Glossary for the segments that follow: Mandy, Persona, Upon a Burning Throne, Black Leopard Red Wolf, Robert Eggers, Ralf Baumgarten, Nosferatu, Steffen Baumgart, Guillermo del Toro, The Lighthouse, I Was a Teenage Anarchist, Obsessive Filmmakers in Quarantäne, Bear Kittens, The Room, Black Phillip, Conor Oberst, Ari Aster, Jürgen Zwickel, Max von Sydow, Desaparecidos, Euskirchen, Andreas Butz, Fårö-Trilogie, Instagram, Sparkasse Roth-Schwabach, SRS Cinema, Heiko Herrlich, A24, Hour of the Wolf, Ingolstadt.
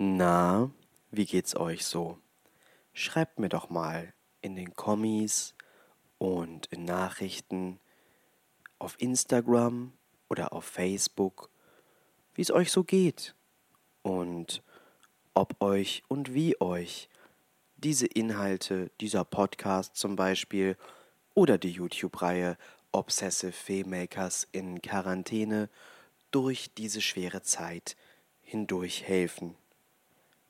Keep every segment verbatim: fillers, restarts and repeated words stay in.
Na, wie geht's euch so? Schreibt mir doch mal in den Kommis und in Nachrichten, auf Instagram oder auf Facebook, wie es euch so geht und ob euch und wie euch diese Inhalte, dieser Podcast zum Beispiel oder die YouTube-Reihe Obsessive Filmmakers in Quarantäne durch diese schwere Zeit hindurch helfen.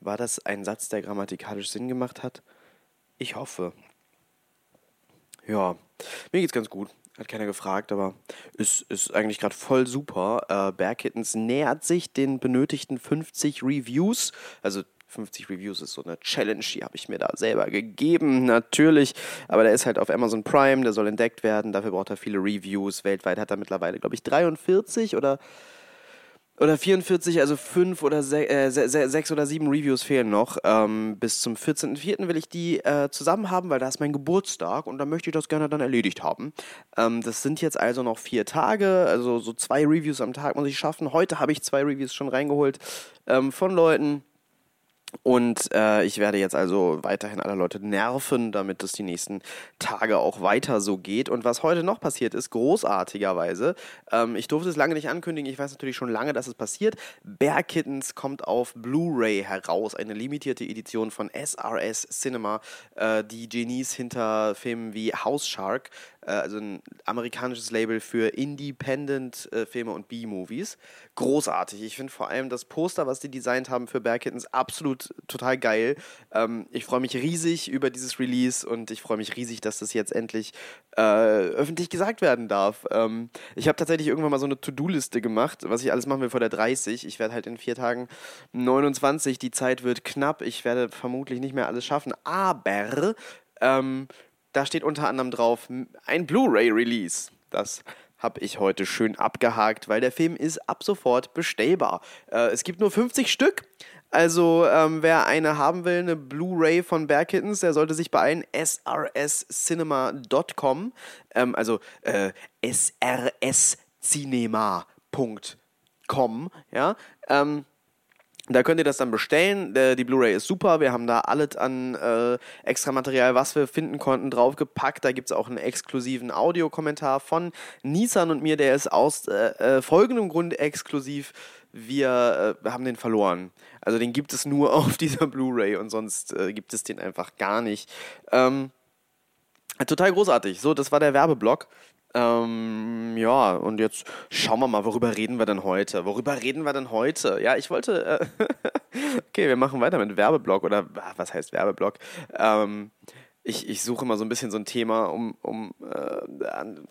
War das ein Satz, der grammatikalisch Sinn gemacht hat? Ich hoffe. Ja, mir geht's ganz gut. Hat keiner gefragt, aber ist, ist eigentlich gerade voll super. Äh, Bear Kittens nähert sich den benötigten fünfzig Reviews. Also fünfzig Reviews ist so eine Challenge, die habe ich mir da selber gegeben, natürlich. Aber der ist halt auf Amazon Prime, der soll entdeckt werden. Dafür braucht er viele Reviews. Weltweit hat er mittlerweile, glaube ich, dreiundvierzig oder... Oder vierundvierzig, also fünf oder sechs äh, se- se- oder sieben Reviews fehlen noch. Ähm, bis zum vierzehnten vierten will ich die äh, zusammen haben, weil da ist mein Geburtstag und da möchte ich das gerne dann erledigt haben. Ähm, das sind jetzt also noch vier Tage, also so zwei Reviews am Tag muss ich schaffen. Heute habe ich zwei Reviews schon reingeholt ähm, von Leuten. Und äh, ich werde jetzt also weiterhin alle Leute nerven, damit es die nächsten Tage auch weiter so geht. Und was heute noch passiert ist, großartigerweise, ähm, ich durfte es lange nicht ankündigen, ich weiß natürlich schon lange, dass es passiert. Bear Kittens kommt auf Blu-ray heraus, eine limitierte Edition von S R S Cinema, äh, die Genies hinter Filmen wie House Shark, äh, also ein amerikanisches Label für Independent-Filme äh, und B-Movies. Großartig. Ich finde vor allem das Poster, was die designt haben für Bear Kittens, absolut total geil. Ähm, ich freue mich riesig über dieses Release und ich freue mich riesig, dass das jetzt endlich äh, öffentlich gesagt werden darf. Ähm, ich habe tatsächlich irgendwann mal so eine To-Do-Liste gemacht, was ich alles machen will vor der dreißig. Ich werde halt in vier Tagen neunundzwanzig, die Zeit wird knapp, ich werde vermutlich nicht mehr alles schaffen, aber ähm, da steht unter anderem drauf, ein Blu-ray-Release. Das habe ich heute schön abgehakt, weil der Film ist ab sofort bestellbar. Äh, es gibt nur fünfzig Stück. Also, ähm, wer eine haben will, eine Blu-ray von Bear Kittens, der sollte sich beeilen, S R S cinema dot com, ähm, also äh, S R S cinema dot com, ja, ähm, da könnt ihr das dann bestellen. Die Blu-ray ist super. Wir haben da alles an äh, extra Material, was wir finden konnten, draufgepackt. Da gibt es auch einen exklusiven Audiokommentar von Nissan und mir. Der ist aus äh, äh, folgendem Grund exklusiv. Wir äh, haben den verloren. Also den gibt es nur auf dieser Blu-ray und sonst äh, gibt es den einfach gar nicht. Ähm, total großartig. So, das war der Werbeblock. Ähm, ja, und jetzt schauen wir mal, worüber reden wir denn heute? Worüber reden wir denn heute? Ja, ich wollte... Äh, okay, wir machen weiter mit Werbeblock oder was heißt Werbeblock? Ähm, ich, ich suche immer so ein bisschen so ein Thema, um, um äh, an,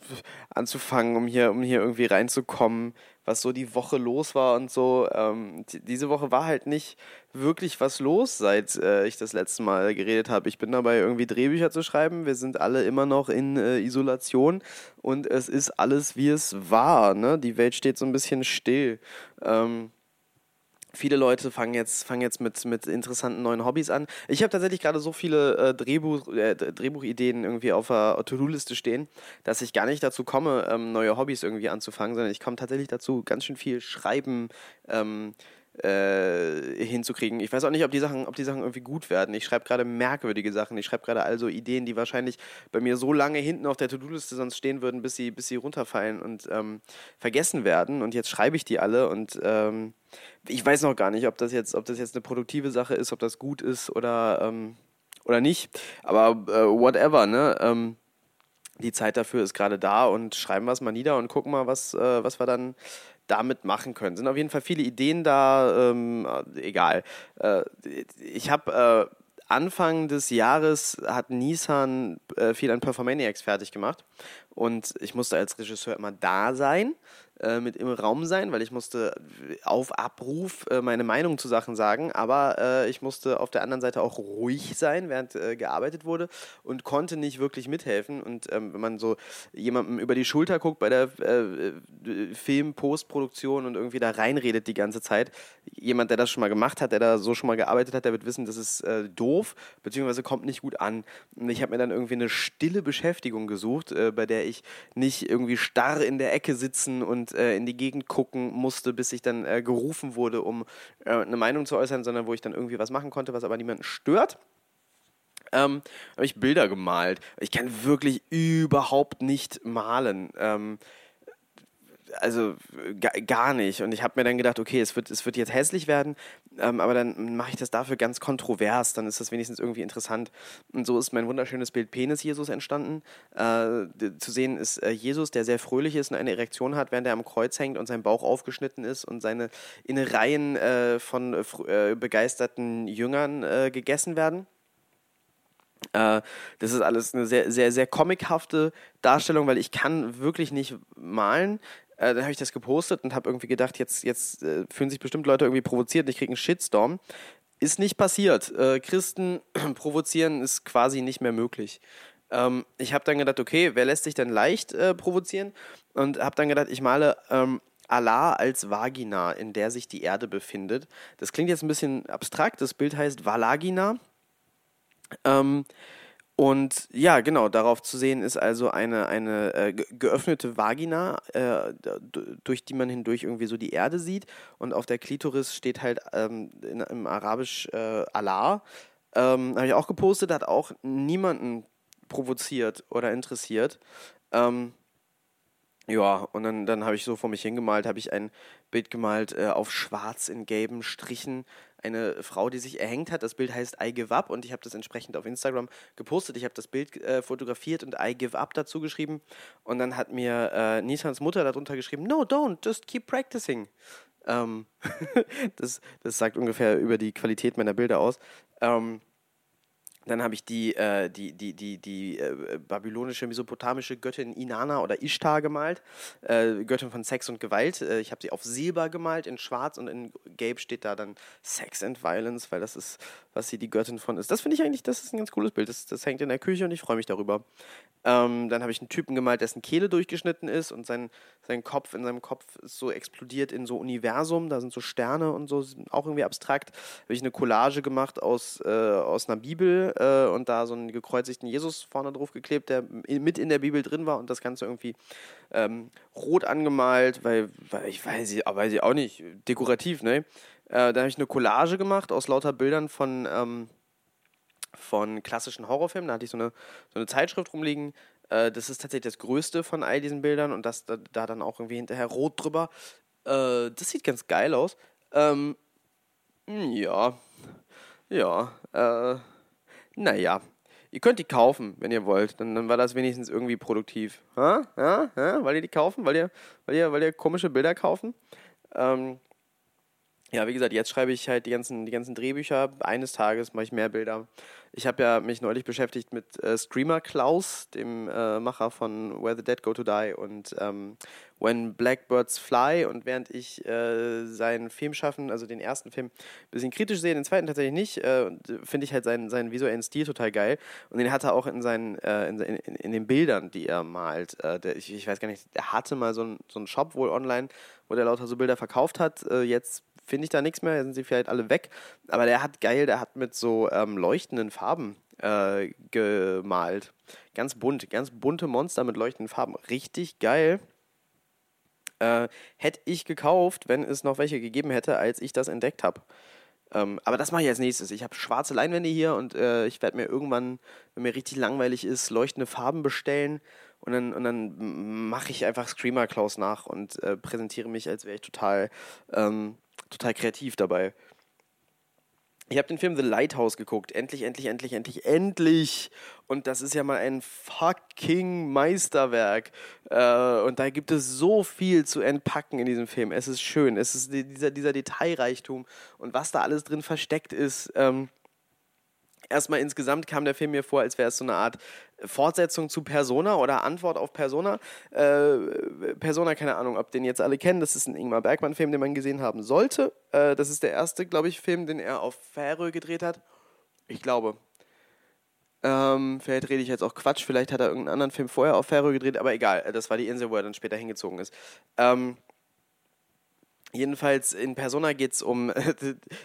anzufangen, um hier, um hier irgendwie reinzukommen, was so die Woche los war und so. Ähm, die, diese Woche war halt nicht wirklich was los, seit äh, ich das letzte Mal geredet habe. Ich bin dabei, irgendwie Drehbücher zu schreiben. Wir sind alle immer noch in äh, Isolation und es ist alles, wie es war. Ne? Die Welt steht so ein bisschen still. Ähm, viele Leute fangen jetzt, fangen jetzt mit, mit interessanten neuen Hobbys an. Ich habe tatsächlich gerade so viele äh, Drehbuch, äh, Drehbuchideen irgendwie auf der To-Do-Liste stehen, dass ich gar nicht dazu komme, ähm, neue Hobbys irgendwie anzufangen, sondern ich komme tatsächlich dazu, ganz schön viel Schreiben ähm, äh, hinzukriegen. Ich weiß auch nicht, ob die Sachen, ob die Sachen irgendwie gut werden. Ich schreibe gerade merkwürdige Sachen. Ich schreibe gerade also Ideen, die wahrscheinlich bei mir so lange hinten auf der To-Do-Liste sonst stehen würden, bis sie, bis sie runterfallen und ähm, vergessen werden. Und jetzt schreibe ich die alle und ähm, ich weiß noch gar nicht, ob das jetzt, ob das jetzt eine produktive Sache ist, ob das gut ist oder, ähm, oder nicht. Aber äh, whatever, ne? Ähm, die Zeit dafür ist gerade da und schreiben wir es mal nieder und gucken mal, was, äh, was wir dann damit machen können. Sind auf jeden Fall viele Ideen da, ähm, egal. Äh, ich habe äh, Anfang des Jahres hat Nissan äh, viel an Performaniacs fertig gemacht und ich musste als Regisseur immer da sein, mit im Raum sein, weil ich musste auf Abruf meine Meinung zu Sachen sagen, aber ich musste auf der anderen Seite auch ruhig sein, während gearbeitet wurde und konnte nicht wirklich mithelfen. Und wenn man so jemandem über die Schulter guckt bei der Film-Postproduktion und irgendwie da reinredet die ganze Zeit, jemand, der das schon mal gemacht hat, der da so schon mal gearbeitet hat, der wird wissen, das ist doof, beziehungsweise kommt nicht gut an. Und ich habe mir dann irgendwie eine stille Beschäftigung gesucht, bei der ich nicht irgendwie starr in der Ecke sitzen und und äh, in die Gegend gucken musste, bis ich dann äh, gerufen wurde, um äh, eine Meinung zu äußern, sondern wo ich dann irgendwie was machen konnte, was aber niemanden stört. Ähm, habe ich Bilder gemalt. Ich kann wirklich überhaupt nicht malen. Ähm, also g- gar nicht. Und ich habe mir dann gedacht, okay, es wird, es wird jetzt hässlich werden, ähm, aber dann mache ich das dafür ganz kontrovers, dann ist das wenigstens irgendwie interessant. Und so ist mein wunderschönes Bild Penis-Jesus entstanden. Äh, d- zu sehen ist äh, Jesus, der sehr fröhlich ist und eine Erektion hat, während er am Kreuz hängt und sein Bauch aufgeschnitten ist und seine Innereien äh, von äh, begeisterten Jüngern äh, gegessen werden. Äh, das ist alles eine sehr, sehr, sehr comichafte Darstellung, weil ich kann wirklich nicht malen. Äh, dann habe ich das gepostet und habe irgendwie gedacht, jetzt, jetzt äh, fühlen sich bestimmt Leute irgendwie provoziert und ich kriege einen Shitstorm. Ist nicht passiert. Äh, Christen provozieren ist quasi nicht mehr möglich. Ähm, ich habe dann gedacht, okay, wer lässt sich denn leicht äh, provozieren? Und habe dann gedacht, ich male ähm, Allah als Vagina, in der sich die Erde befindet. Das klingt jetzt ein bisschen abstrakt. Das Bild heißt Valagina. Ähm, und ja, genau, darauf zu sehen ist also eine, eine äh, geöffnete Vagina, äh, d- durch die man hindurch irgendwie so die Erde sieht. Und auf der Klitoris steht halt ähm, in, im Arabisch äh, Allah. Ähm, habe ich auch gepostet, hat auch niemanden provoziert oder interessiert. Ähm, ja, und dann, dann habe ich so vor mich hingemalt, habe ich ein Bild gemalt äh, auf schwarz in gelben Strichen. Eine Frau, die sich erhängt hat. Das Bild heißt I Give Up und ich habe das entsprechend auf Instagram gepostet. Ich habe das Bild äh, fotografiert und I Give Up dazu geschrieben. Und dann hat mir äh, Nissans Mutter darunter geschrieben, no, don't, just keep practicing. Ähm, das, das sagt ungefähr über die Qualität meiner Bilder aus. Ähm, dann habe ich die, äh, die, die, die, die äh, babylonische, mesopotamische Göttin Inanna oder Ishtar gemalt, äh, Göttin von Sex und Gewalt. Äh, ich habe sie auf Silber gemalt, in Schwarz und in Gelb steht da dann Sex and Violence, weil das ist, was sie die Göttin von ist. Das finde ich eigentlich, das ist ein ganz cooles Bild. Das, das hängt in der Küche und ich freue mich darüber. Ähm, dann habe ich einen Typen gemalt, dessen Kehle durchgeschnitten ist und sein, sein Kopf, in seinem Kopf ist so explodiert in so Universum, da sind so Sterne und so, auch irgendwie abstrakt. Habe ich eine Collage gemacht aus, äh, aus einer Bibel, und da so einen gekreuzigten Jesus vorne drauf geklebt, der mit in der Bibel drin war und das Ganze irgendwie ähm, rot angemalt, weil, weil ich weiß ich, weiß ich auch nicht, dekorativ, ne? Äh, da habe ich eine Collage gemacht aus lauter Bildern von, ähm, von klassischen Horrorfilmen, da hatte ich so eine, so eine Zeitschrift rumliegen. Äh, das ist tatsächlich das Größte von all diesen Bildern und das da, da dann auch irgendwie hinterher rot drüber. Äh, das sieht ganz geil aus. Ähm, ja, ja, äh, Naja, ihr könnt die kaufen, wenn ihr wollt. Dann, dann war das wenigstens irgendwie produktiv. Ha? Ha? Ha? Wollt ihr die kaufen? Wollt ihr, wollt ihr, wollt ihr komische Bilder kaufen? Ähm, ja, wie gesagt, jetzt schreibe ich halt die ganzen, die ganzen Drehbücher. Eines Tages mache ich mehr Bilder. Ich habe ja mich neulich beschäftigt mit äh, Streamer Klaus, dem äh, Macher von Where the Dead Go to Die und ähm, When Blackbirds Fly. Und während ich äh, seinen Film schaffen, also den ersten Film, ein bisschen kritisch sehe, den zweiten tatsächlich nicht, äh, finde ich halt seinen, seinen visuellen Stil total geil. Und den hat er auch in, seinen, äh, in, in, in den Bildern, die er malt. Äh, der, ich, ich weiß gar nicht, er hatte mal so einen so einen Shop wohl online, wo der lauter so Bilder verkauft hat. Äh, jetzt finde ich da nichts mehr, jetzt sind sie vielleicht alle weg. Aber der hat geil, der hat mit so ähm, leuchtenden Farben äh, gemalt. Ganz bunt, ganz bunte Monster mit leuchtenden Farben. Richtig geil. Äh, hätte ich gekauft, wenn es noch welche gegeben hätte, als ich das entdeckt habe. Ähm, aber das mache ich als nächstes. Ich habe schwarze Leinwände hier und äh, ich werde mir irgendwann, wenn mir richtig langweilig ist, leuchtende Farben bestellen und dann, und dann mache ich einfach Screamer Klaus nach und äh, präsentiere mich, als wäre ich total, ähm, total kreativ dabei. Ich habe den Film The Lighthouse geguckt. Endlich, endlich, endlich, endlich, endlich. Und das ist ja mal ein fucking Meisterwerk. Äh, und da gibt es so viel zu entpacken in diesem Film. Es ist schön. Es ist dieser, dieser Detailreichtum und was da alles drin versteckt ist. Ähm, erstmal insgesamt kam der Film mir vor, als wäre es so eine Art Fortsetzung zu Persona oder Antwort auf Persona. Äh, Persona, keine Ahnung, ob den jetzt alle kennen. Das ist ein Ingmar Bergman-Film, den man gesehen haben sollte. Äh, das ist der erste, glaube ich, Film, den er auf Färö gedreht hat. Ich glaube. Ähm, vielleicht rede ich jetzt auch Quatsch. Vielleicht hat er irgendeinen anderen Film vorher auf Färö gedreht. Aber egal, das war die Insel, wo er dann später hingezogen ist. Ähm, Jedenfalls in Persona geht es um,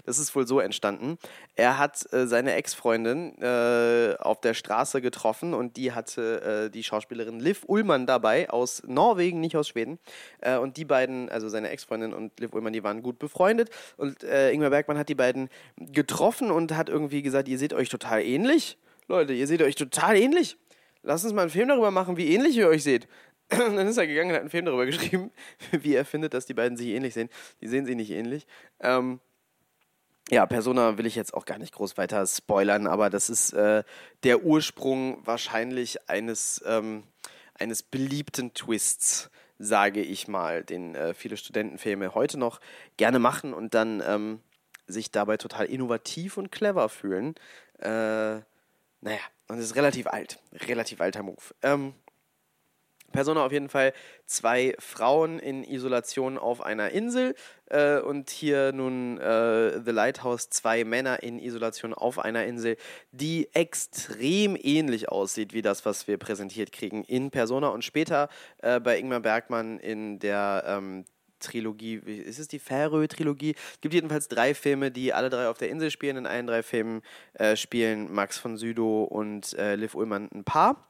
das ist wohl so entstanden, er hat äh, seine Ex-Freundin äh, auf der Straße getroffen und die hatte äh, die Schauspielerin Liv Ullmann dabei, aus Norwegen, nicht aus Schweden. Äh, und die beiden, also seine Ex-Freundin und Liv Ullmann, die waren gut befreundet. Und äh, Ingmar Bergman hat die beiden getroffen und hat irgendwie gesagt, ihr seht euch total ähnlich. Leute, ihr seht euch total ähnlich. Lasst uns mal einen Film darüber machen, wie ähnlich ihr euch seht. Und dann ist er gegangen und hat einen Film darüber geschrieben, wie er findet, dass die beiden sich ähnlich sehen. Die sehen sich nicht ähnlich. Ähm, ja, Persona will ich jetzt auch gar nicht groß weiter spoilern, aber das ist äh, der Ursprung wahrscheinlich eines, ähm, eines beliebten Twists, sage ich mal, den äh, viele Studentenfilme heute noch gerne machen und dann ähm, sich dabei total innovativ und clever fühlen. Äh, naja, und es ist relativ alt. Relativ alter Move. Ähm, Persona auf jeden Fall, zwei Frauen in Isolation auf einer Insel äh, und hier nun äh, The Lighthouse, zwei Männer in Isolation auf einer Insel, die extrem ähnlich aussieht wie das, was wir präsentiert kriegen in Persona und später äh, bei Ingmar Bergman in der ähm, Trilogie, ist es die Fårö-Trilogie? Es gibt jedenfalls drei Filme, die alle drei auf der Insel spielen. In allen drei Filmen äh, spielen Max von Sydow und äh, Liv Ullmann ein Paar.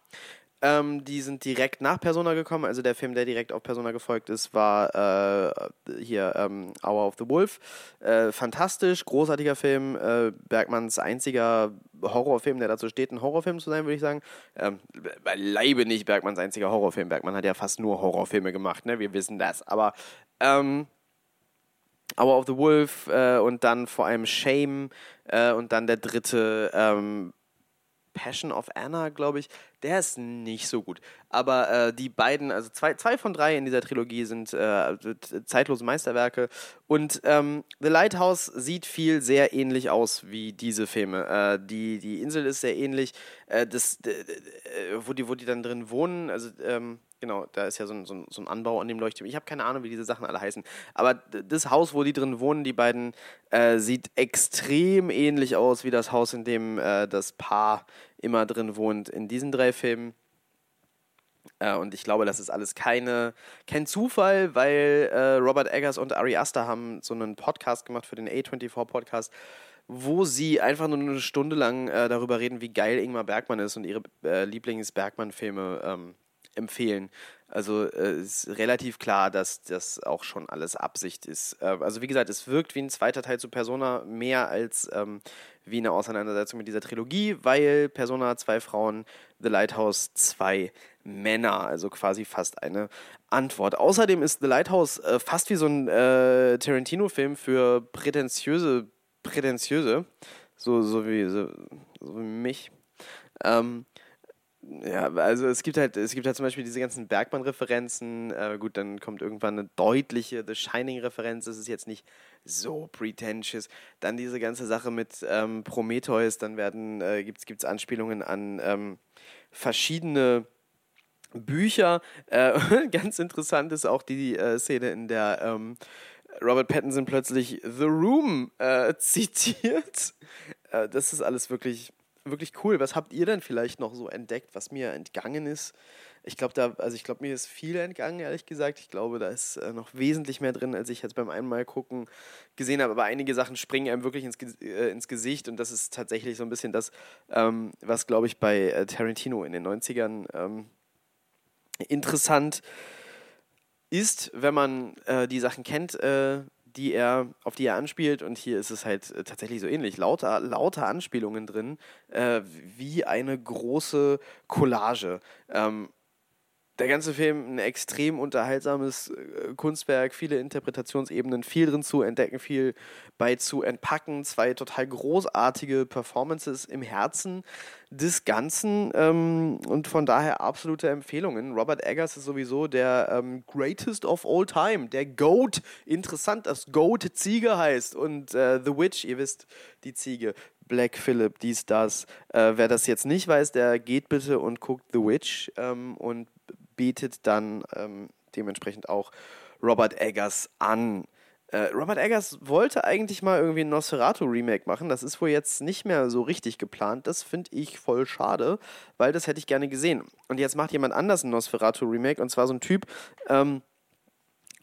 Ähm, die sind direkt nach Persona gekommen, also der Film, der direkt auf Persona gefolgt ist, war äh, hier ähm, Hour of the Wolf. Äh, fantastisch, großartiger Film, äh, Bergmans einziger Horrorfilm, der dazu steht, ein Horrorfilm zu sein, würde ich sagen. Ähm, beileibe nicht Bergmans einziger Horrorfilm, Bergman hat ja fast nur Horrorfilme gemacht, ne? Wir wissen das, aber ähm, Hour of the Wolf äh, und dann vor allem Shame äh, und dann der dritte ähm, Passion of Anna, glaube ich, der ist nicht so gut. Aber äh, die beiden, also zwei, zwei von drei in dieser Trilogie sind äh, zeitlose Meisterwerke. Und ähm, The Lighthouse sieht viel sehr ähnlich aus wie diese Filme. Äh, die, die Insel ist sehr ähnlich, äh, das, d- d- wo, die, wo die dann drin wohnen, also ähm, genau, da ist ja so ein, so ein, so ein Anbau an dem Leuchtturm. Ich habe keine Ahnung, wie diese Sachen alle heißen. Aber d- das Haus, wo die drin wohnen, die beiden, äh, sieht extrem ähnlich aus wie das Haus, in dem äh, das Paar immer drin wohnt in diesen drei Filmen. Äh, und ich glaube, das ist alles keine, kein Zufall, weil äh, Robert Eggers und Ari Aster haben so einen Podcast gemacht für den A vierundzwanzig-Podcast, wo sie einfach nur eine Stunde lang äh, darüber reden, wie geil Ingmar Bergman ist und ihre äh, Lieblings-Bergman-Filme ähm, empfehlen. Also äh, ist relativ klar, dass das auch schon alles Absicht ist. Äh, also wie gesagt, es wirkt wie ein zweiter Teil zu Persona, mehr als ähm, wie eine Auseinandersetzung mit dieser Trilogie, weil Persona zwei Frauen, The Lighthouse zwei Männer, also quasi fast eine Antwort. Außerdem ist The Lighthouse äh, fast wie so ein äh, Tarantino-Film für prätentiöse, prätentiöse, so, so, wie, so, so wie mich, ähm, ja, also es gibt halt, es gibt halt zum Beispiel diese ganzen Bergmann-Referenzen, äh, gut, dann kommt irgendwann eine deutliche The Shining-Referenz, das ist jetzt nicht so pretentious. Dann diese ganze Sache mit ähm, Prometheus, dann werden, äh, gibt's, gibt's Anspielungen an ähm, verschiedene Bücher. Äh, ganz interessant ist auch die äh, Szene, in der ähm, Robert Pattinson plötzlich The Room äh, zitiert. Äh, das ist alles wirklich... Wirklich cool. Was habt ihr denn vielleicht noch so entdeckt, was mir entgangen ist? Ich glaube, da, also ich glaube, mir ist viel entgangen, ehrlich gesagt. Ich glaube, da ist äh, noch wesentlich mehr drin, als ich jetzt beim einmal gucken gesehen habe. Aber einige Sachen springen einem wirklich ins, äh, ins Gesicht und das ist tatsächlich so ein bisschen das, ähm, was, glaube ich, bei äh, Tarantino in den neunzigern ähm, interessant ist, wenn man äh, die Sachen kennt, äh, die er, auf die er anspielt, und hier ist es halt tatsächlich so ähnlich. Lauter, lauter Anspielungen drin, äh, wie eine große Collage. Ähm, der ganze Film, ein extrem unterhaltsames äh, Kunstwerk, viele Interpretationsebenen, viel drin zu entdecken, viel bei zu entpacken, zwei total großartige Performances im Herzen des Ganzen ähm, und von daher absolute Empfehlungen. Robert Eggers ist sowieso der ähm, Greatest of All Time, der Goat. Interessant, dass Goat Ziege heißt und äh, The Witch, ihr wisst, die Ziege, Black Phillip, dies, das. Äh, wer das jetzt nicht weiß, der geht bitte und guckt The Witch ähm, und bietet dann ähm, dementsprechend auch Robert Eggers an. Äh, Robert Eggers wollte eigentlich mal irgendwie ein Nosferatu-Remake machen. Das ist wohl jetzt nicht mehr so richtig geplant. Das finde ich voll schade, weil das hätte ich gerne gesehen. Und jetzt macht jemand anders ein Nosferatu-Remake, und zwar so ein Typ, ähm,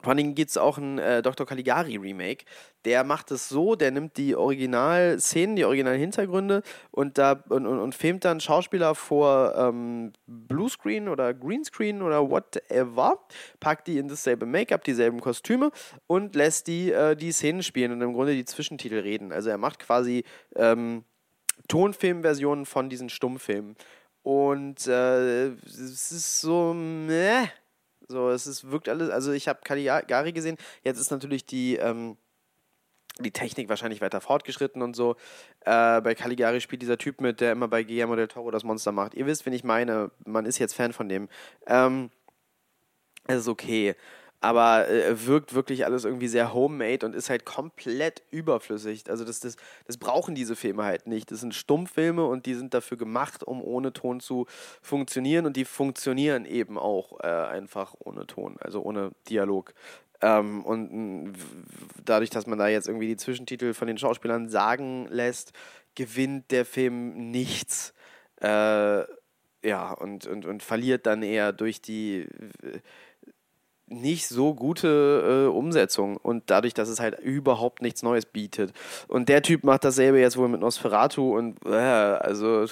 Vor allem gibt es auch ein äh, Doktor Caligari-Remake. Der macht es so, der nimmt die Originalszenen, die originalen Hintergründe und, da, und, und, und filmt dann Schauspieler vor ähm, Bluescreen oder Greenscreen oder whatever, packt die in dasselbe Make-up, dieselben Kostüme und lässt die äh, die Szenen spielen und im Grunde die Zwischentitel reden. Also er macht quasi ähm, Tonfilmversionen von diesen Stummfilmen. Und äh, es ist so, meh. So, es ist, wirkt alles, also ich habe Caligari gesehen, jetzt ist natürlich die, ähm, die Technik wahrscheinlich weiter fortgeschritten und so. Äh, bei Caligari spielt dieser Typ mit, der immer bei Guillermo del Toro das Monster macht. Ihr wisst, wen ich meine, man ist jetzt Fan von dem. Ähm, es ist okay, aber äh, wirkt wirklich alles irgendwie sehr homemade und ist halt komplett überflüssig. Also das, das, das brauchen diese Filme halt nicht. Das sind Stummfilme und die sind dafür gemacht, um ohne Ton zu funktionieren, und die funktionieren eben auch äh, einfach ohne Ton, also ohne Dialog. Ähm, und dadurch, dass man da jetzt irgendwie die Zwischentitel von den Schauspielern sagen lässt, gewinnt der Film nichts. Äh, ja, und, und, und verliert dann eher durch die nicht so gute äh, Umsetzung und dadurch, dass es halt überhaupt nichts Neues bietet. Und der Typ macht dasselbe jetzt wohl mit Nosferatu und äh, also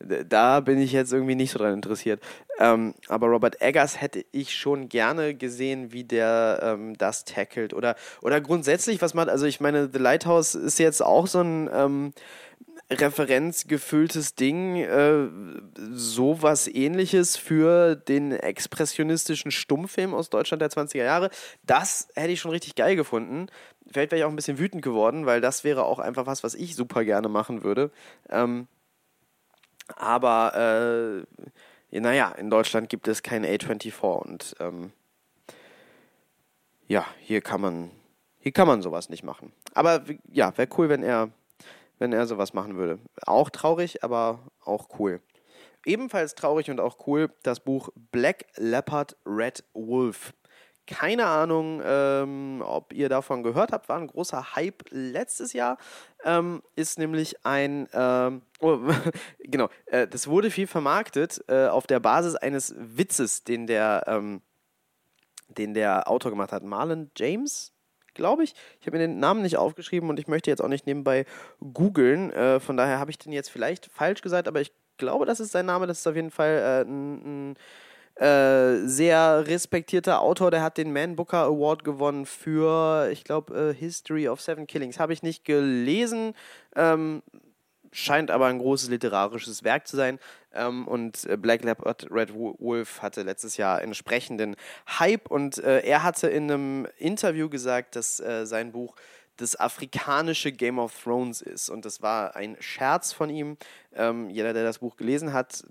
da bin ich jetzt irgendwie nicht so dran interessiert. Ähm, aber Robert Eggers hätte ich schon gerne gesehen, wie der ähm, das tackelt oder, oder grundsätzlich was macht. Also ich meine, The Lighthouse ist jetzt auch so ein ähm, referenzgefülltes Ding, äh, sowas ähnliches für den expressionistischen Stummfilm aus Deutschland der zwanziger Jahre. Das hätte ich schon richtig geil gefunden. Vielleicht wäre ich auch ein bisschen wütend geworden, weil das wäre auch einfach was, was ich super gerne machen würde. Ähm, aber äh, naja, in Deutschland gibt es kein A vierundzwanzig und ähm, ja, hier kann man hier kann man sowas nicht machen. Aber ja, wäre cool, wenn er wenn er sowas machen würde. Auch traurig, aber auch cool. Ebenfalls traurig und auch cool, das Buch Black Leopard Red Wolf. Keine Ahnung, ähm, ob ihr davon gehört habt, war ein großer Hype letztes Jahr. Ähm, ist nämlich ein, ähm, oh, genau, äh, das wurde viel vermarktet äh, auf der Basis eines Witzes, den der, ähm, den der Autor gemacht hat, Marlon James, glaube ich. Ich habe mir den Namen nicht aufgeschrieben und ich möchte jetzt auch nicht nebenbei googeln. Äh, von daher habe ich den jetzt vielleicht falsch gesagt, aber ich glaube, das ist sein Name. Das ist auf jeden Fall äh, ein, ein äh, sehr respektierter Autor. Der hat den Man Booker Award gewonnen für, ich glaube, äh, History of Seven Killings. Habe ich nicht gelesen. Ähm, scheint aber ein großes literarisches Werk zu sein. Ähm, und Black Leopard Red Wolf hatte letztes Jahr entsprechenden Hype und äh, er hatte in einem Interview gesagt, dass äh, sein Buch das afrikanische Game of Thrones ist und das war ein Scherz von ihm. Ähm, jeder, der das Buch gelesen hat,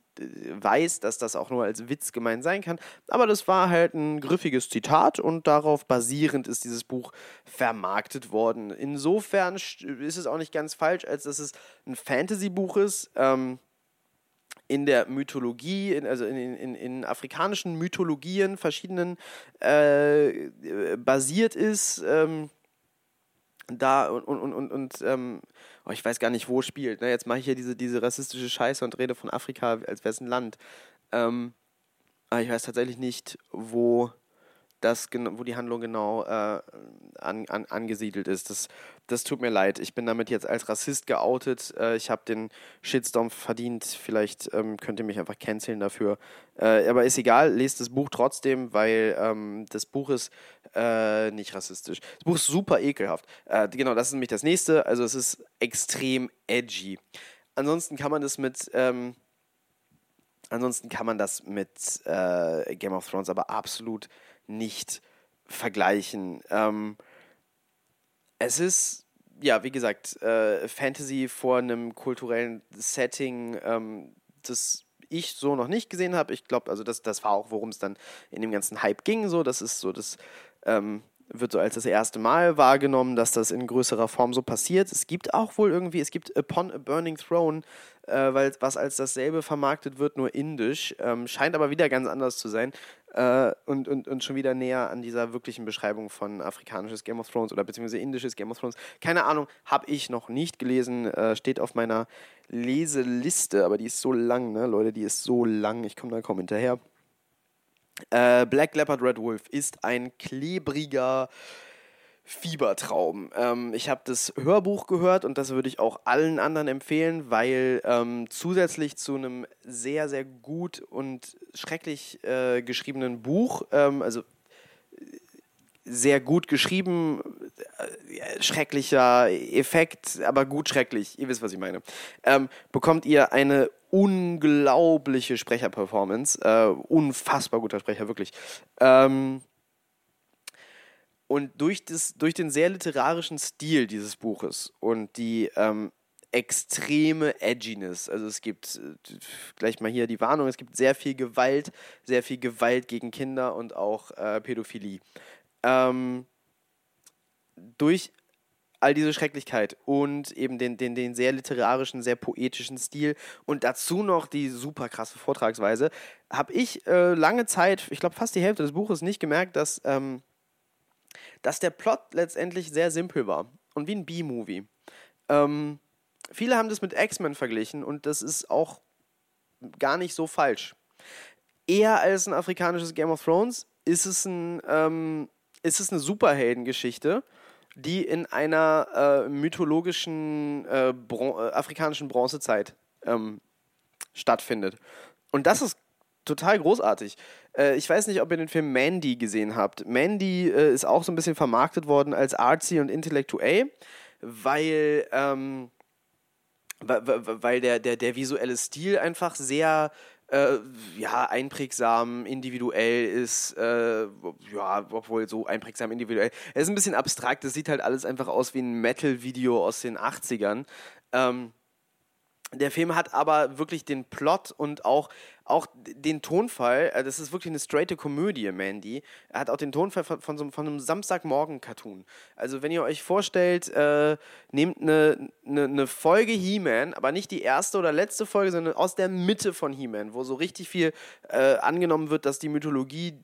weiß, dass das auch nur als Witz gemeint sein kann, aber das war halt ein griffiges Zitat und darauf basierend ist dieses Buch vermarktet worden. Insofern ist es auch nicht ganz falsch, als dass es ein Fantasy-Buch ist, ähm, in der Mythologie, in, also in, in, in afrikanischen Mythologien verschiedenen äh, basiert ist, ähm, da und, und, und, und ähm, oh, ich weiß gar nicht, wo spielt. Ne? Jetzt mache ich hier diese, diese rassistische Scheiße und rede von Afrika, als wäre es ein Land. Ähm, aber ich weiß tatsächlich nicht, wo das wo die Handlung genau äh, an, an, angesiedelt ist. Das, das tut mir leid. Ich bin damit jetzt als Rassist geoutet. Äh, ich habe den Shitstorm verdient. Vielleicht ähm, könnt ihr mich einfach canceln dafür. Äh, aber ist egal, lest das Buch trotzdem, weil ähm, das Buch ist äh, nicht rassistisch. Das Buch ist super ekelhaft. Äh, genau, das ist nämlich das Nächste. Also es ist extrem edgy. Ansonsten kann man das mit... Ähm, ansonsten kann man das mit äh, Game of Thrones aber absolut nicht vergleichen. Ähm, es ist, ja, wie gesagt, äh, Fantasy vor einem kulturellen Setting, ähm, das ich so noch nicht gesehen habe. Ich glaube, also das, das war auch, worum es dann in dem ganzen Hype ging. So, das ist so, das ähm, wird so als das erste Mal wahrgenommen, dass das in größerer Form so passiert. Es gibt auch wohl irgendwie, es gibt Upon a Burning Throne, äh, weil, was als dasselbe vermarktet wird, nur indisch. Ähm, scheint aber wieder ganz anders zu sein. Und, und, und schon wieder näher an dieser wirklichen Beschreibung von afrikanisches Game of Thrones oder beziehungsweise indisches Game of Thrones. Keine Ahnung, habe ich noch nicht gelesen, äh, steht auf meiner Leseliste, aber die ist so lang, ne Leute, die ist so lang, ich komme da kaum hinterher. Äh, Black Leopard Red Wolf ist ein klebriger Fiebertraum. Ähm, ich habe das Hörbuch gehört und das würde ich auch allen anderen empfehlen, weil ähm, zusätzlich zu einem sehr, sehr gut und schrecklich äh, geschriebenen Buch, ähm, also sehr gut geschrieben, äh, schrecklicher Effekt, aber gut schrecklich, ihr wisst, was ich meine, ähm, bekommt ihr eine unglaubliche Sprecherperformance, äh, unfassbar guter Sprecher, wirklich. Ähm, und durch, das, durch den sehr literarischen Stil dieses Buches und die ähm, extreme Edginess, also es gibt, äh, gleich mal hier die Warnung, es gibt sehr viel Gewalt, sehr viel Gewalt gegen Kinder und auch äh, Pädophilie. Ähm, durch all diese Schrecklichkeit und eben den, den, den sehr literarischen, sehr poetischen Stil und dazu noch die super krasse Vortragsweise, habe ich äh, lange Zeit, ich glaube fast die Hälfte des Buches, nicht gemerkt, dass, ähm, dass der Plot letztendlich sehr simpel war und wie ein B-Movie. Ähm, viele haben das mit X-Men verglichen und das ist auch gar nicht so falsch. Eher als ein afrikanisches Game of Thrones ist es, ein, ähm, ist es eine Superheldengeschichte, die in einer äh, mythologischen äh, Bron- äh, afrikanischen Bronzezeit ähm, stattfindet. Und das ist total großartig. Äh, ich weiß nicht, ob ihr den Film Mandy gesehen habt. Mandy äh, ist auch so ein bisschen vermarktet worden als artsy und intellektuell, weil, ähm, w- w- weil der, der, der visuelle Stil einfach sehr Äh, ja, einprägsam, individuell ist, äh, ja, obwohl so einprägsam, individuell. Es ist ein bisschen abstrakt, es sieht halt alles einfach aus wie ein Metal-Video aus den achtzigern. Ähm, der Film hat aber wirklich den Plot und auch, auch den Tonfall, das ist wirklich eine straighte Komödie, Mandy. Er hat auch den Tonfall von, von, so, von einem Samstagmorgen-Cartoon. Also wenn ihr euch vorstellt, äh, nehmt eine ne, ne Folge He-Man, aber nicht die erste oder letzte Folge, sondern aus der Mitte von He-Man, wo so richtig viel äh, angenommen wird, dass die Mythologie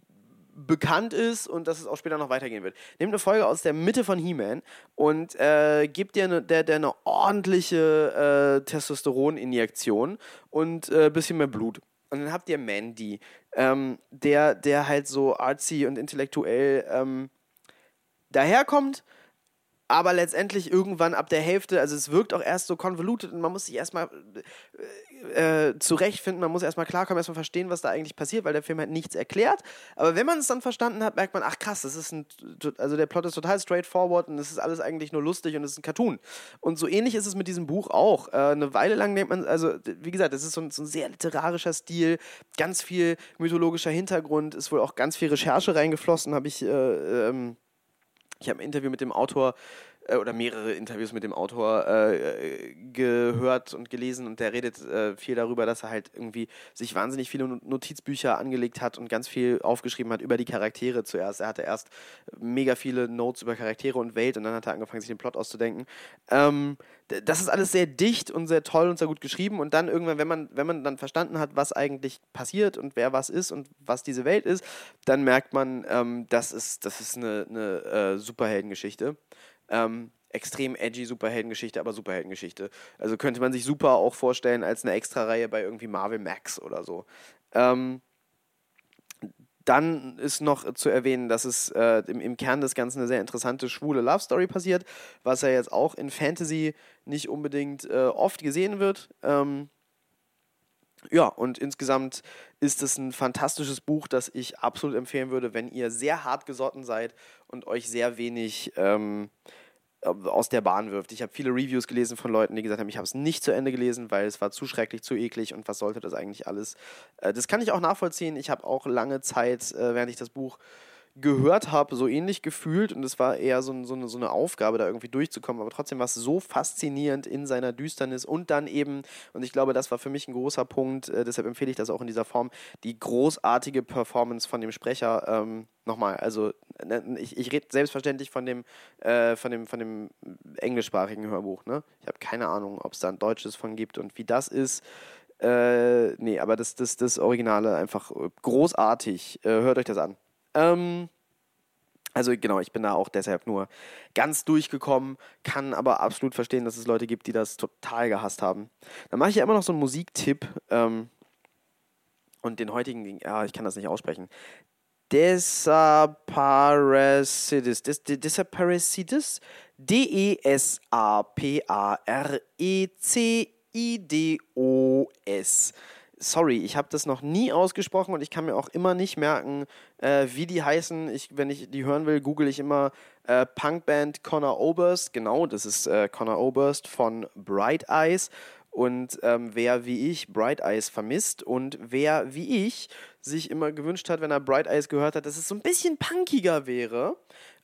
bekannt ist und dass es auch später noch weitergehen wird. Nehmt eine Folge aus der Mitte von He-Man und äh, gebt dir eine, der, der eine ordentliche äh, Testosteron-Injektion und äh, ein bisschen mehr Blut. Und dann habt ihr Mandy, ähm, der, der halt so artsy und intellektuell ähm, daherkommt, aber letztendlich irgendwann ab der Hälfte, also es wirkt auch erst so konvolutet und man muss sich erstmal äh, zurechtfinden, man muss erstmal klarkommen, erstmal verstehen, was da eigentlich passiert, weil der Film halt nichts erklärt. Aber wenn man es dann verstanden hat, merkt man, ach krass, das ist ein, also der Plot ist total straightforward und es ist alles eigentlich nur lustig und es ist ein Cartoon. Und so ähnlich ist es mit diesem Buch auch. Äh, eine Weile lang denkt man, also wie gesagt, es ist so ein, so ein sehr literarischer Stil, ganz viel mythologischer Hintergrund, ist wohl auch ganz viel Recherche reingeflossen, habe ich äh, ähm, Ich habe ein Interview mit dem Autor äh, oder mehrere Interviews mit dem Autor äh, gehört und gelesen und der redet äh, viel darüber, dass er halt irgendwie sich wahnsinnig viele Notizbücher angelegt hat und ganz viel aufgeschrieben hat über die Charaktere zuerst. Er hatte erst mega viele Notes über Charaktere und Welt und dann hat er angefangen, sich den Plot auszudenken. Ähm, das ist alles sehr dicht und sehr toll und sehr gut geschrieben und dann irgendwann, wenn man, wenn man dann verstanden hat, was eigentlich passiert und wer was ist und was diese Welt ist, dann merkt man, ähm, das ist, das ist eine, eine äh, Superheldengeschichte. Ähm, extrem edgy Superheldengeschichte, aber Superheldengeschichte. Also könnte man sich super auch vorstellen als eine Extrareihe bei irgendwie Marvel Max oder so. Ähm, dann ist noch zu erwähnen, dass es äh, im, im Kern des Ganzen eine sehr interessante schwule Love Story passiert, was ja jetzt auch in Fantasy nicht unbedingt äh, oft gesehen wird. Ähm, Ja, und insgesamt ist es ein fantastisches Buch, das ich absolut empfehlen würde, wenn ihr sehr hart gesotten seid und euch sehr wenig ähm, aus der Bahn wirft. Ich habe viele Reviews gelesen von Leuten, die gesagt haben, ich habe es nicht zu Ende gelesen, weil es war zu schrecklich, zu eklig und was sollte das eigentlich alles. Äh, das kann ich auch nachvollziehen. Ich habe auch lange Zeit, äh, während ich das Buch gehört habe, so ähnlich gefühlt und es war eher so, so, eine, so eine Aufgabe, da irgendwie durchzukommen, aber trotzdem war es so faszinierend in seiner Düsternis und dann eben, und ich glaube, das war für mich ein großer Punkt, äh, deshalb empfehle ich das auch in dieser Form, die großartige Performance von dem Sprecher, ähm, nochmal, also ich, ich rede selbstverständlich von dem, äh, von dem, von dem englischsprachigen Hörbuch, ne? Ich habe keine Ahnung, ob es da ein deutsches von gibt und wie das ist. Äh, nee, aber das, das, das Originale einfach großartig. Äh, hört euch das an. Ähm, also genau, ich bin da auch deshalb nur ganz durchgekommen, kann aber absolut verstehen, dass es Leute gibt, die das total gehasst haben. Dann mache ich ja immer noch so einen Musiktipp, ähm, und den heutigen, ah, ich kann das nicht aussprechen, Desaparecidos, Des, Desaparecidos, D E S A P A R E C I D O S. Sorry, ich habe das noch nie ausgesprochen und ich kann mir auch immer nicht merken, äh, wie die heißen. Ich, wenn ich die hören will, google ich immer äh, Punkband Conor Oberst. Genau, das ist äh, Conor Oberst von Bright Eyes. Und ähm, wer wie ich Bright Eyes vermisst und wer wie ich sich immer gewünscht hat, wenn er Bright Eyes gehört hat, dass es so ein bisschen punkiger wäre.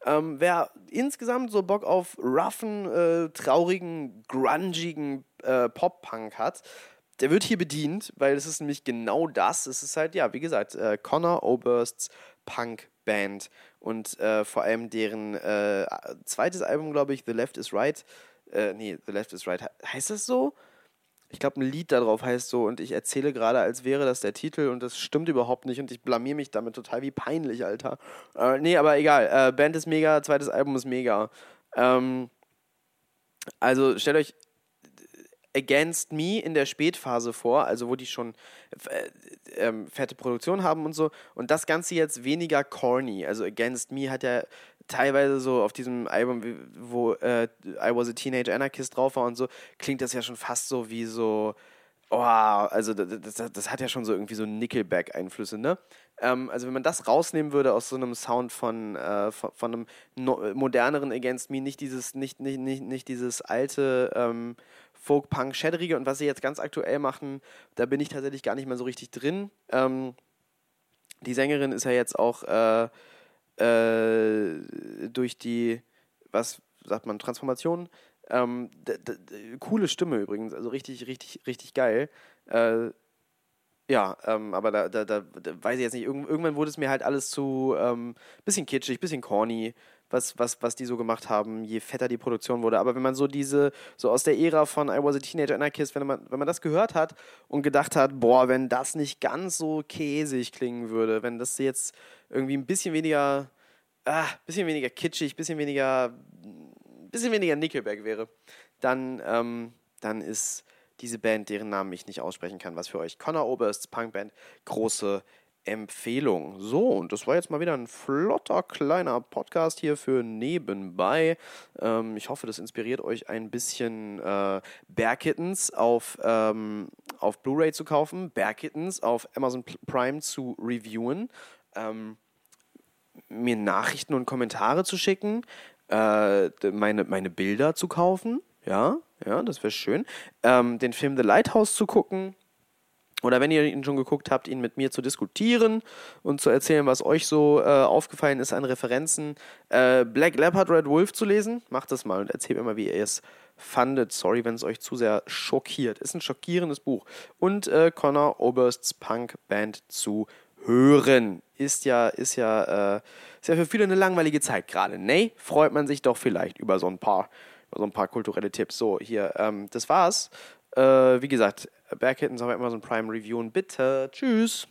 Ähm, wer insgesamt so Bock auf roughen, äh, traurigen, grungigen äh, Pop-Punk hat, der wird hier bedient, weil es ist nämlich genau das. Es ist halt, ja, wie gesagt, äh, Conor Obersts Punk-Band und äh, vor allem deren äh, zweites Album, glaube ich, The Left is Right. Äh, nee, The Left is Right. Heißt das so? Ich glaube, ein Lied darauf heißt so, und ich erzähle gerade, als wäre das der Titel, und das stimmt überhaupt nicht und ich blamier mich damit total, wie peinlich, Alter. Äh, nee, aber egal. Äh, Band ist mega, zweites Album ist mega. Ähm, also stellt euch Against Me in der Spätphase vor, also wo die schon äh, äh, fette Produktion haben und so, und das Ganze jetzt weniger corny. Also Against Me hat ja teilweise so auf diesem Album, wo äh, I Was a Teenage Anarchist drauf war und so, klingt das ja schon fast so wie so, oh, also das, das, das hat ja schon so irgendwie so Nickelback-Einflüsse, ne? Ähm, also wenn man das rausnehmen würde aus so einem Sound von, äh, von, von einem no- moderneren Against Me, nicht dieses, nicht, nicht, nicht, nicht dieses alte ähm, Folk-Punk-Schädrige, und was sie jetzt ganz aktuell machen, da bin ich tatsächlich gar nicht mehr so richtig drin. Ähm, die Sängerin ist ja jetzt auch äh, äh, durch die, was sagt man, Transformation. Ähm, d- d- coole Stimme übrigens, also richtig, richtig, richtig geil. Äh, ja, ähm, aber da, da, da, da weiß ich jetzt nicht, Irgend- irgendwann wurde es mir halt alles zu ähm, bisschen kitschig, bisschen corny, Was, was, was die so gemacht haben, je fetter die Produktion wurde. Aber wenn man so diese, so aus der Ära von I Was a Teenage Anarchist, wenn man, wenn man das gehört hat und gedacht hat, boah, wenn das nicht ganz so käsig klingen würde, wenn das jetzt irgendwie ein bisschen weniger, ah, bisschen weniger kitschig, bisschen weniger, bisschen weniger Nickelback wäre, dann, ähm, dann ist diese Band, deren Namen ich nicht aussprechen kann, was für euch. Conor Obersts Punkband, große Empfehlung. So, und das war jetzt mal wieder ein flotter kleiner Podcast hier für nebenbei. Ähm, ich hoffe, das inspiriert euch ein bisschen, äh, Bear Kittens auf, ähm, auf Blu-ray zu kaufen, Bear Kittens auf Amazon Prime zu reviewen, ähm, mir Nachrichten und Kommentare zu schicken, äh, meine, meine Bilder zu kaufen, ja, ja, das wäre schön, ähm, den Film The Lighthouse zu gucken, oder wenn ihr ihn schon geguckt habt, ihn mit mir zu diskutieren und zu erzählen, was euch so äh, aufgefallen ist an Referenzen. Äh, Black Leopard Red Wolf zu lesen, macht das mal und erzählt mir mal, wie ihr es fandet. Sorry, wenn es euch zu sehr schockiert. Ist ein schockierendes Buch. Und äh, Conor Obersts Punk-Band zu hören. Ist ja, ist, ja, äh, ist ja für viele eine langweilige Zeit gerade. Nee, freut man sich doch vielleicht über so ein paar, über so ein paar kulturelle Tipps. So, hier, ähm, das war's. Äh, wie gesagt, Bear Kittens haben wir immer so ein Prime Review, und bitte, tschüss.